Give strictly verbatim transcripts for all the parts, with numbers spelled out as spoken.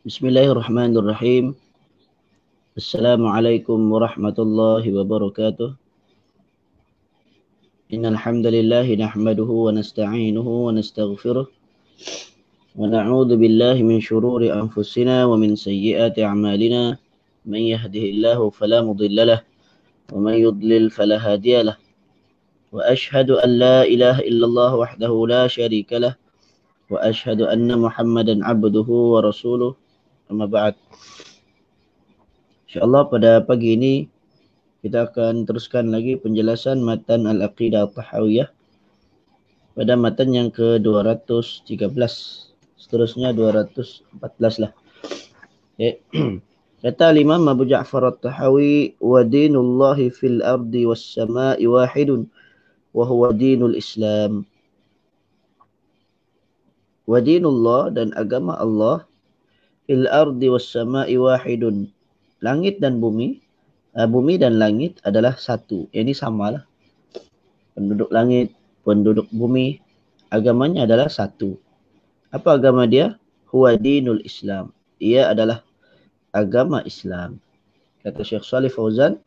Bismillahirrahmanirrahim. Assalamualaikum warahmatullahi wabarakatuh. Innal hamdalillah nahmaduhu wa nasta'inuhu wa nastaghfiruh wa na'udzu billahi min shururi anfusina wa min sayyiati a'malina. Man yahdihillahu fala mudilla lahu wa man yudlil fala hadiya lahu. Wa ashhadu an la ilaha illallah wahdahu la syarika lah wa ashhadu anna Muhammadan abduhu wa rasuluh. Amma ba'd. InsyaAllah pada pagi ini kita akan teruskan lagi penjelasan matan Al-Aqidah At-Tahawiyah pada matan yang ke dua ratus tiga belas. Seterusnya dua ratus empat belas lah. Okay. Kata Imam Abu Ja'far At-Tahawi, wa dinullahi fil ardi was sama'i wahidun wa huwa dinul Islam. Wa dinullah, dan agama Allah, fil ardi was sama'i wahidun, langit dan bumi, uh, bumi dan langit adalah satu. Ini samalah. Penduduk langit, penduduk bumi, agamanya adalah satu. Apa agama dia? Huwa dinul Islam. Ia adalah agama Islam. Kata Syekh Salih Fauzan,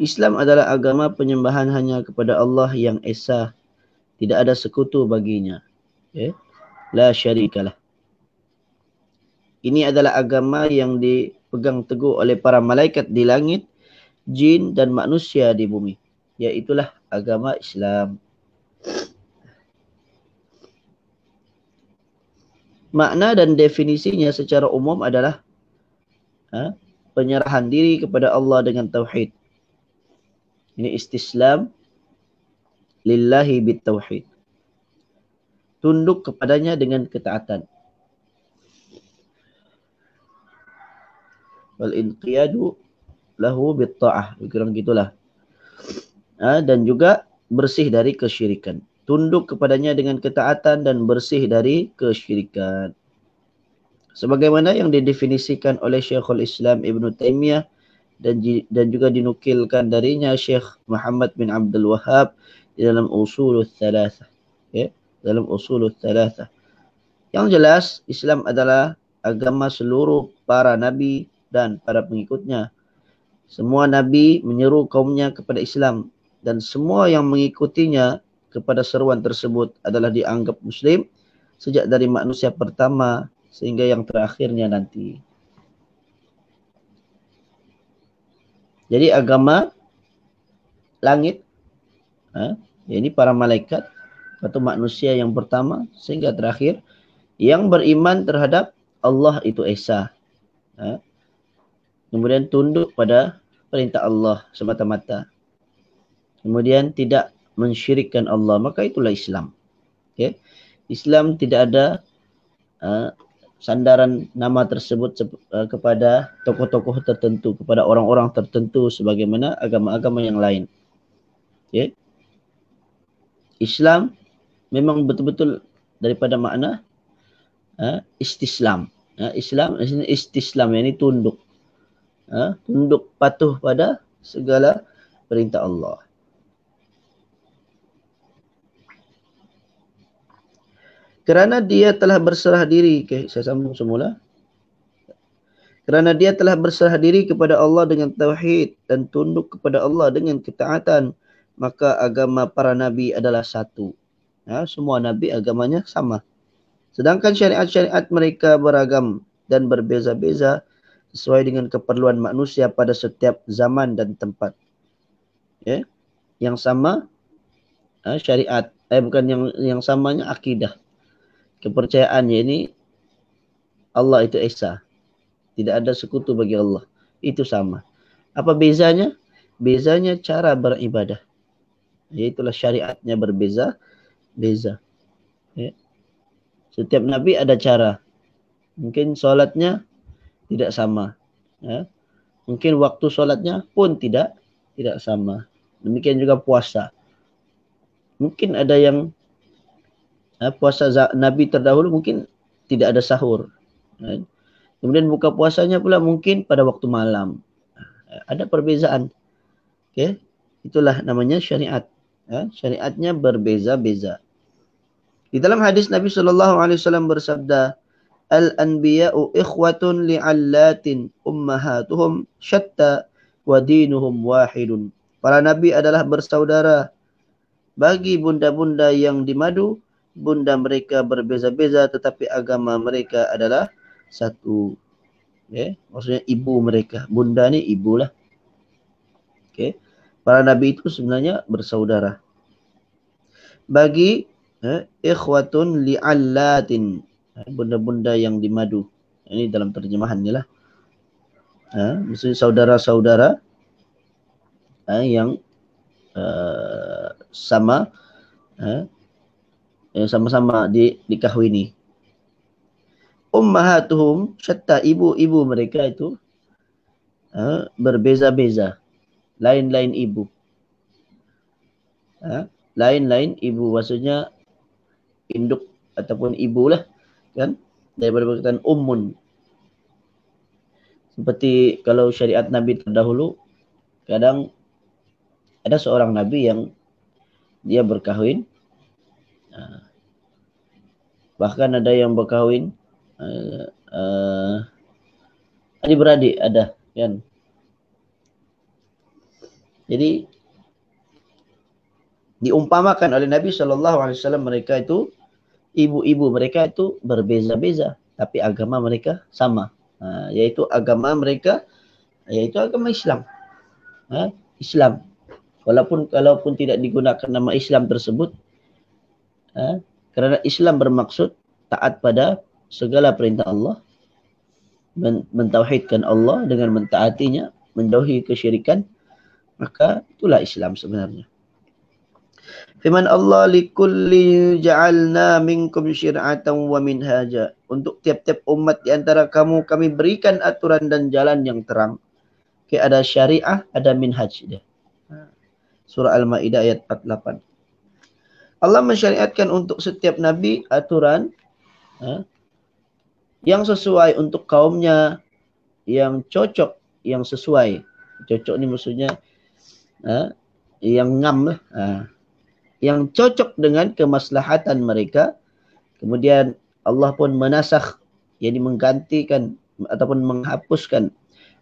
Islam adalah agama penyembahan hanya kepada Allah yang esa, tidak ada sekutu baginya. Okay. La syarikalah. Ini adalah agama yang dipegang teguh oleh para malaikat di langit, jin dan manusia di bumi. Iaitulah agama Islam. Makna dan definisinya secara umum adalah ha, penyerahan diri kepada Allah dengan tauhid. Ini istislam lillahi bitauhid. Tunduk kepadanya dengan ketaatan. Wal inqiyadu lahu bitta'ah. Kira-kira gitulah. Ha, dan juga bersih dari kesyirikan. Tunduk kepadanya dengan ketaatan dan bersih dari kesyirikan. Sebagaimana yang didefinisikan oleh Syekhul Islam Ibn Taimiyyah dan, dan juga dinukilkan darinya Syekh Muhammad bin Abdul Wahab di dalam Usulul Thalasa. Okay. Dalam Usulul Thalasa. Yang jelas, Islam adalah agama seluruh para nabi dan para pengikutnya. Semua nabi menyeru kaumnya kepada Islam, dan semua yang mengikutinya kepada seruan tersebut adalah dianggap muslim sejak dari manusia pertama sehingga yang terakhirnya nanti. Jadi agama langit, ha, ini para malaikat atau manusia yang pertama sehingga terakhir yang beriman terhadap Allah itu esa. Ha? Kemudian tunduk pada perintah Allah semata-mata. Kemudian tidak mensyirikkan Allah. Maka itulah Islam. Okay? Islam tidak ada uh, sandaran nama tersebut uh, kepada tokoh-tokoh tertentu, kepada orang-orang tertentu sebagaimana agama-agama yang lain. Okay? Islam memang betul-betul daripada makna ha, istislam. Ha, Islam, istislam, yang ini tunduk. Ha, tunduk patuh pada segala perintah Allah. Kerana dia telah berserah diri. Okay, saya sambung semula. Kerana dia telah berserah diri kepada Allah dengan tauhid dan tunduk kepada Allah dengan ketaatan, maka agama para nabi adalah satu. Ha, semua nabi agamanya sama. Sedangkan syariat-syariat mereka beragam dan berbeza-beza sesuai dengan keperluan manusia pada setiap zaman dan tempat. Okay. Yang sama ha, syariat, eh bukan yang yang samanya akidah. Kepercayaannya ini Allah itu esa. Tidak ada sekutu bagi Allah. Itu sama. Apa bezanya? Bezanya cara beribadah. Iaitulah syariatnya berbeza, beza. Ya. Setiap nabi ada cara. Mungkin solatnya tidak sama. Ya. Mungkin waktu solatnya pun tidak tidak sama. Demikian juga puasa. Mungkin ada yang ya, puasa nabi terdahulu mungkin tidak ada sahur. Ya. Kemudian buka puasanya pula mungkin pada waktu malam. Ya. Ada perbezaan. Okay. Itulah namanya syariat. Ha? Syariatnya berbeza-beza. Di dalam hadis Nabi sallallahu alaihi wasallam bersabda, Al-anbiya'u ikhwatun li'allatin ummahatuhum syatta wa dinuhum wahidun. Para nabi adalah bersaudara bagi bunda-bunda yang dimadu. Bunda mereka berbeza-beza tetapi agama mereka adalah satu. Okay. Maksudnya ibu mereka. Bunda ni ibulah. Okay. Para nabi itu sebenarnya bersaudara. Bagi eh, ikhwatun li'allatin, bunda-bunda yang dimadu. Ini dalam terjemahan ni lah. Ha, maksudnya saudara-saudara ha, yang uh, sama ha, yang sama-sama di, dikahwini. Ummahatuhum syatta, ibu-ibu mereka itu ha, berbeza-beza. Lain-lain ibu. Ha, lain-lain ibu maksudnya induk ataupun ibulah. Kan? Daripada perkataan ummun. Seperti kalau syariat Nabi terdahulu, kadang ada seorang Nabi yang dia berkahwin. Bahkan ada yang berkahwin uh, uh, adik-beradik ada. Kan? Jadi diumpamakan oleh Nabi sallallahu alaihi wasallam mereka itu, ibu-ibu mereka itu berbeza-beza tapi agama mereka sama, ha, iaitu agama mereka iaitu agama Islam, ha, Islam walaupun kalaupun tidak digunakan nama Islam tersebut, ha, kerana Islam bermaksud taat pada segala perintah Allah, mentauhidkan Allah dengan mentaatinya, menjauhi kesyirikan, maka itulah Islam sebenarnya. Firman Allah, likulli ja'alna minkum syir'atan wa minhaja. Untuk tiap-tiap umat di antara kamu kami berikan aturan dan jalan yang terang. Okay, ada syariah, ada minhaj dia. Surah Al-Ma'idah ayat empat puluh lapan. Allah mensyariatkan untuk setiap nabi aturan ha, yang sesuai untuk kaumnya, yang cocok, yang sesuai. Cocok ni maksudnya ha, yang ngam lah. Ha. Yang cocok dengan kemaslahatan mereka. Kemudian Allah pun menasakh, jadi menggantikan ataupun menghapuskan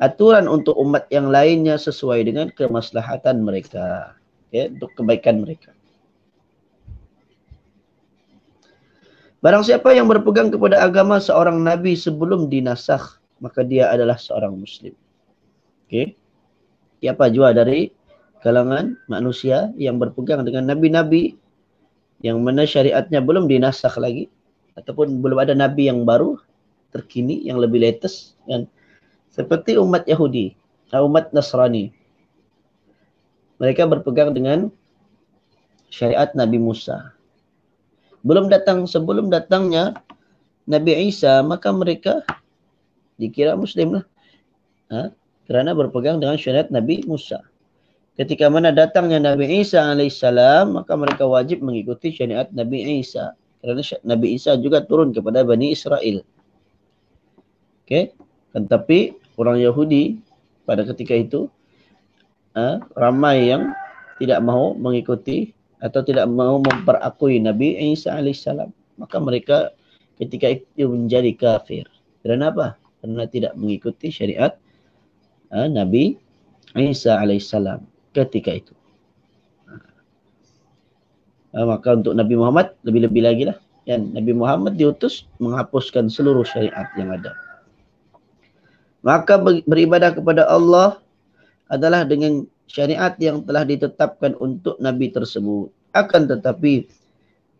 aturan untuk umat yang lainnya sesuai dengan kemaslahatan mereka, okay, untuk kebaikan mereka. Barang siapa yang berpegang kepada agama seorang nabi sebelum dinasakh, maka dia adalah seorang muslim. Okay. Siapa jua dari kalangan manusia yang berpegang dengan nabi-nabi yang mana syariatnya belum dinasakh lagi ataupun belum ada nabi yang baru terkini yang lebih latest, kan? Seperti umat Yahudi, umat Nasrani, mereka berpegang dengan syariat Nabi Musa. Belum datang sebelum datangnya Nabi Isa, maka mereka dikira muslim lah, ha? Kerana berpegang dengan syariat Nabi Musa. Ketika mana datangnya Nabi Isa alaihissalam, maka mereka wajib mengikuti syariat Nabi Isa. Kerana Nabi Isa juga turun kepada Bani Israel. Okay. Tetapi orang Yahudi pada ketika itu, ha, ramai yang tidak mahu mengikuti atau tidak mahu memperakui Nabi Isa alaihissalam. Maka mereka ketika itu menjadi kafir. Kerana apa? Kerana tidak mengikuti syariat ha, Nabi Isa alaihissalam. Ketika itu ha, maka untuk Nabi Muhammad lebih-lebih lagi lah, kan? Nabi Muhammad diutus menghapuskan seluruh syariat yang ada. Maka beribadah kepada Allah adalah dengan syariat yang telah ditetapkan untuk Nabi tersebut. Akan tetapi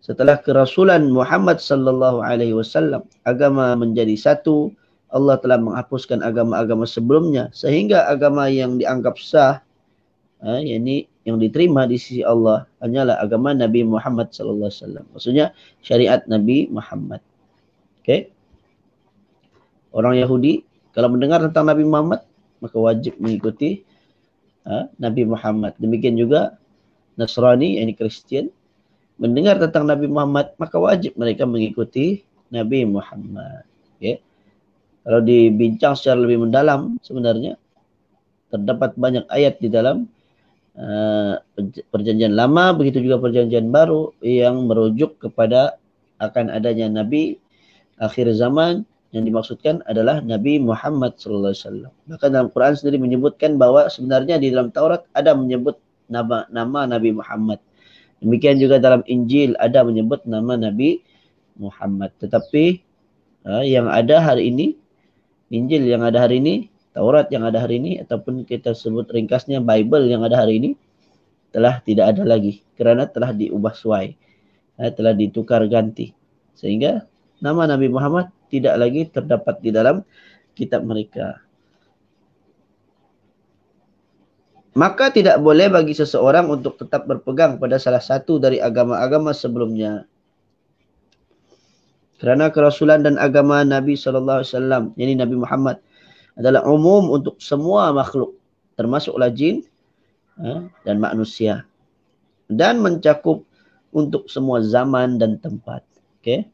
setelah kerasulan Muhammad sallallahu alaihi wasallam, agama menjadi satu. Allah telah menghapuskan agama-agama sebelumnya sehingga agama yang dianggap sah, ha, yakni yang diterima di sisi Allah hanyalah agama Nabi Muhammad sallallahu alaihi wasallam. Maksudnya syariat Nabi Muhammad. Okey. Orang Yahudi kalau mendengar tentang Nabi Muhammad maka wajib mengikuti ha, Nabi Muhammad. Demikian juga Nasrani yakni Kristian mendengar tentang Nabi Muhammad maka wajib mereka mengikuti Nabi Muhammad. Okey. Kalau dibincang secara lebih mendalam sebenarnya terdapat banyak ayat di dalam Uh, perjanjian lama, begitu juga perjanjian baru yang merujuk kepada akan adanya Nabi akhir zaman yang dimaksudkan adalah Nabi Muhammad sallallahu alaihi wasallam. Bahkan dalam Quran sendiri menyebutkan bahwa sebenarnya di dalam Taurat ada menyebut nama nama Nabi Muhammad. Demikian juga dalam Injil ada menyebut nama Nabi Muhammad. Tetapi uh, yang ada hari ini, Injil yang ada hari ini, Taurat yang ada hari ini, ataupun kita sebut ringkasnya Bible yang ada hari ini, telah tidak ada lagi kerana telah diubah suai, uh, telah ditukar ganti. Sehingga nama Nabi Muhammad tidak lagi terdapat di dalam kitab mereka. Maka tidak boleh bagi seseorang untuk tetap berpegang pada salah satu dari agama-agama sebelumnya. Kerana kerasulan dan agama Nabi sallallahu alaihi wasallam, yakni Nabi Muhammad, adalah umum untuk semua makhluk, termasuklah jin dan manusia, dan mencakup untuk semua zaman dan tempat. Okey.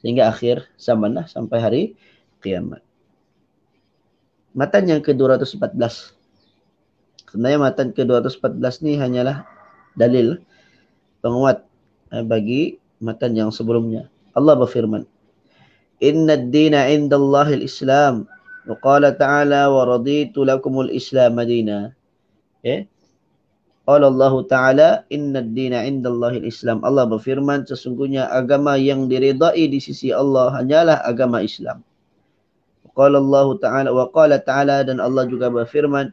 Sehingga akhir zamanlah sampai hari kiamat. Matan yang ke dua ratus empat belas. Sebenarnya matan ke dua ratus empat belas ni hanyalah dalil penguat bagi matan yang sebelumnya. Allah berfirman, "Inna ad-dina 'indallahi al-Islam." Wa qala ta'ala, "Wa raditu lakumul Islam madina." Okay. Qala Allah Ta'ala, "Inna ad-dina 'indallahi al-Islam." Allah berfirman, sesungguhnya agama yang diridai di sisi Allah hanyalah agama Islam. Qala Allah Ta'ala, wa qala Ta'ala, dan Allah juga berfirman,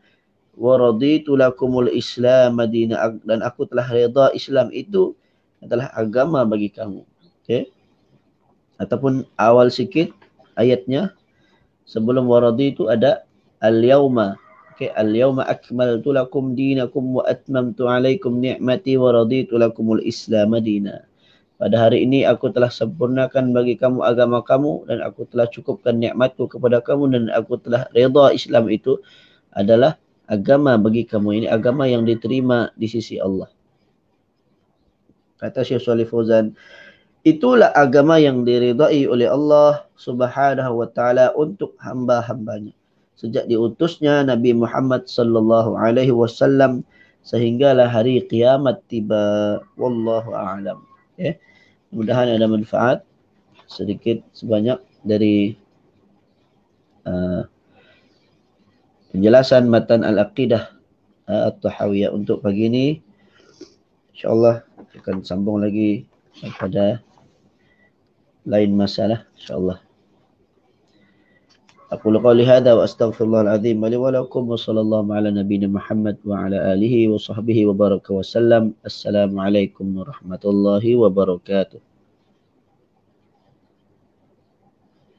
"Wa raditu lakumul Islam madina," dan aku telah rida Islam itu adalah agama bagi kamu. Okey. Ataupun awal sikit ayatnya sebelum "wa raditu" ada "al-yauma." Okay, "al-yawma akmaltu lakum dinakum wa atmamtu alaikum ni'mati wa raditu lakumul Islam madina." Pada hari ini aku telah sempurnakan bagi kamu agama kamu, dan aku telah cukupkan nikmatku kepada kamu, dan aku telah reda Islam itu adalah agama bagi kamu. Ini agama yang diterima di sisi Allah. Kata Syekh Salih Fauzan, itulah agama yang diridai oleh Allah Subhanahu wa taala untuk hamba-hambanya sejak diutusnya Nabi Muhammad sallallahu alaihi wasallam sehinggalah hari kiamat tiba. Wallahu a'lam. Ya. Okay. Mudah-mudahan ada manfaat sedikit sebanyak dari uh, penjelasan matan Al-Aqidah uh, At-Tahawiyah untuk pagi ini. InsyaAllah akan sambung lagi pada lain masalah, InsyaAllah. أقول قولي هذا وأستغفر الله العظيم لي ولكم وصلى الله على نبينا محمد وعلى آله وصحبه وبارك وسلم. السلام عليكم ورحمة الله وبركاته.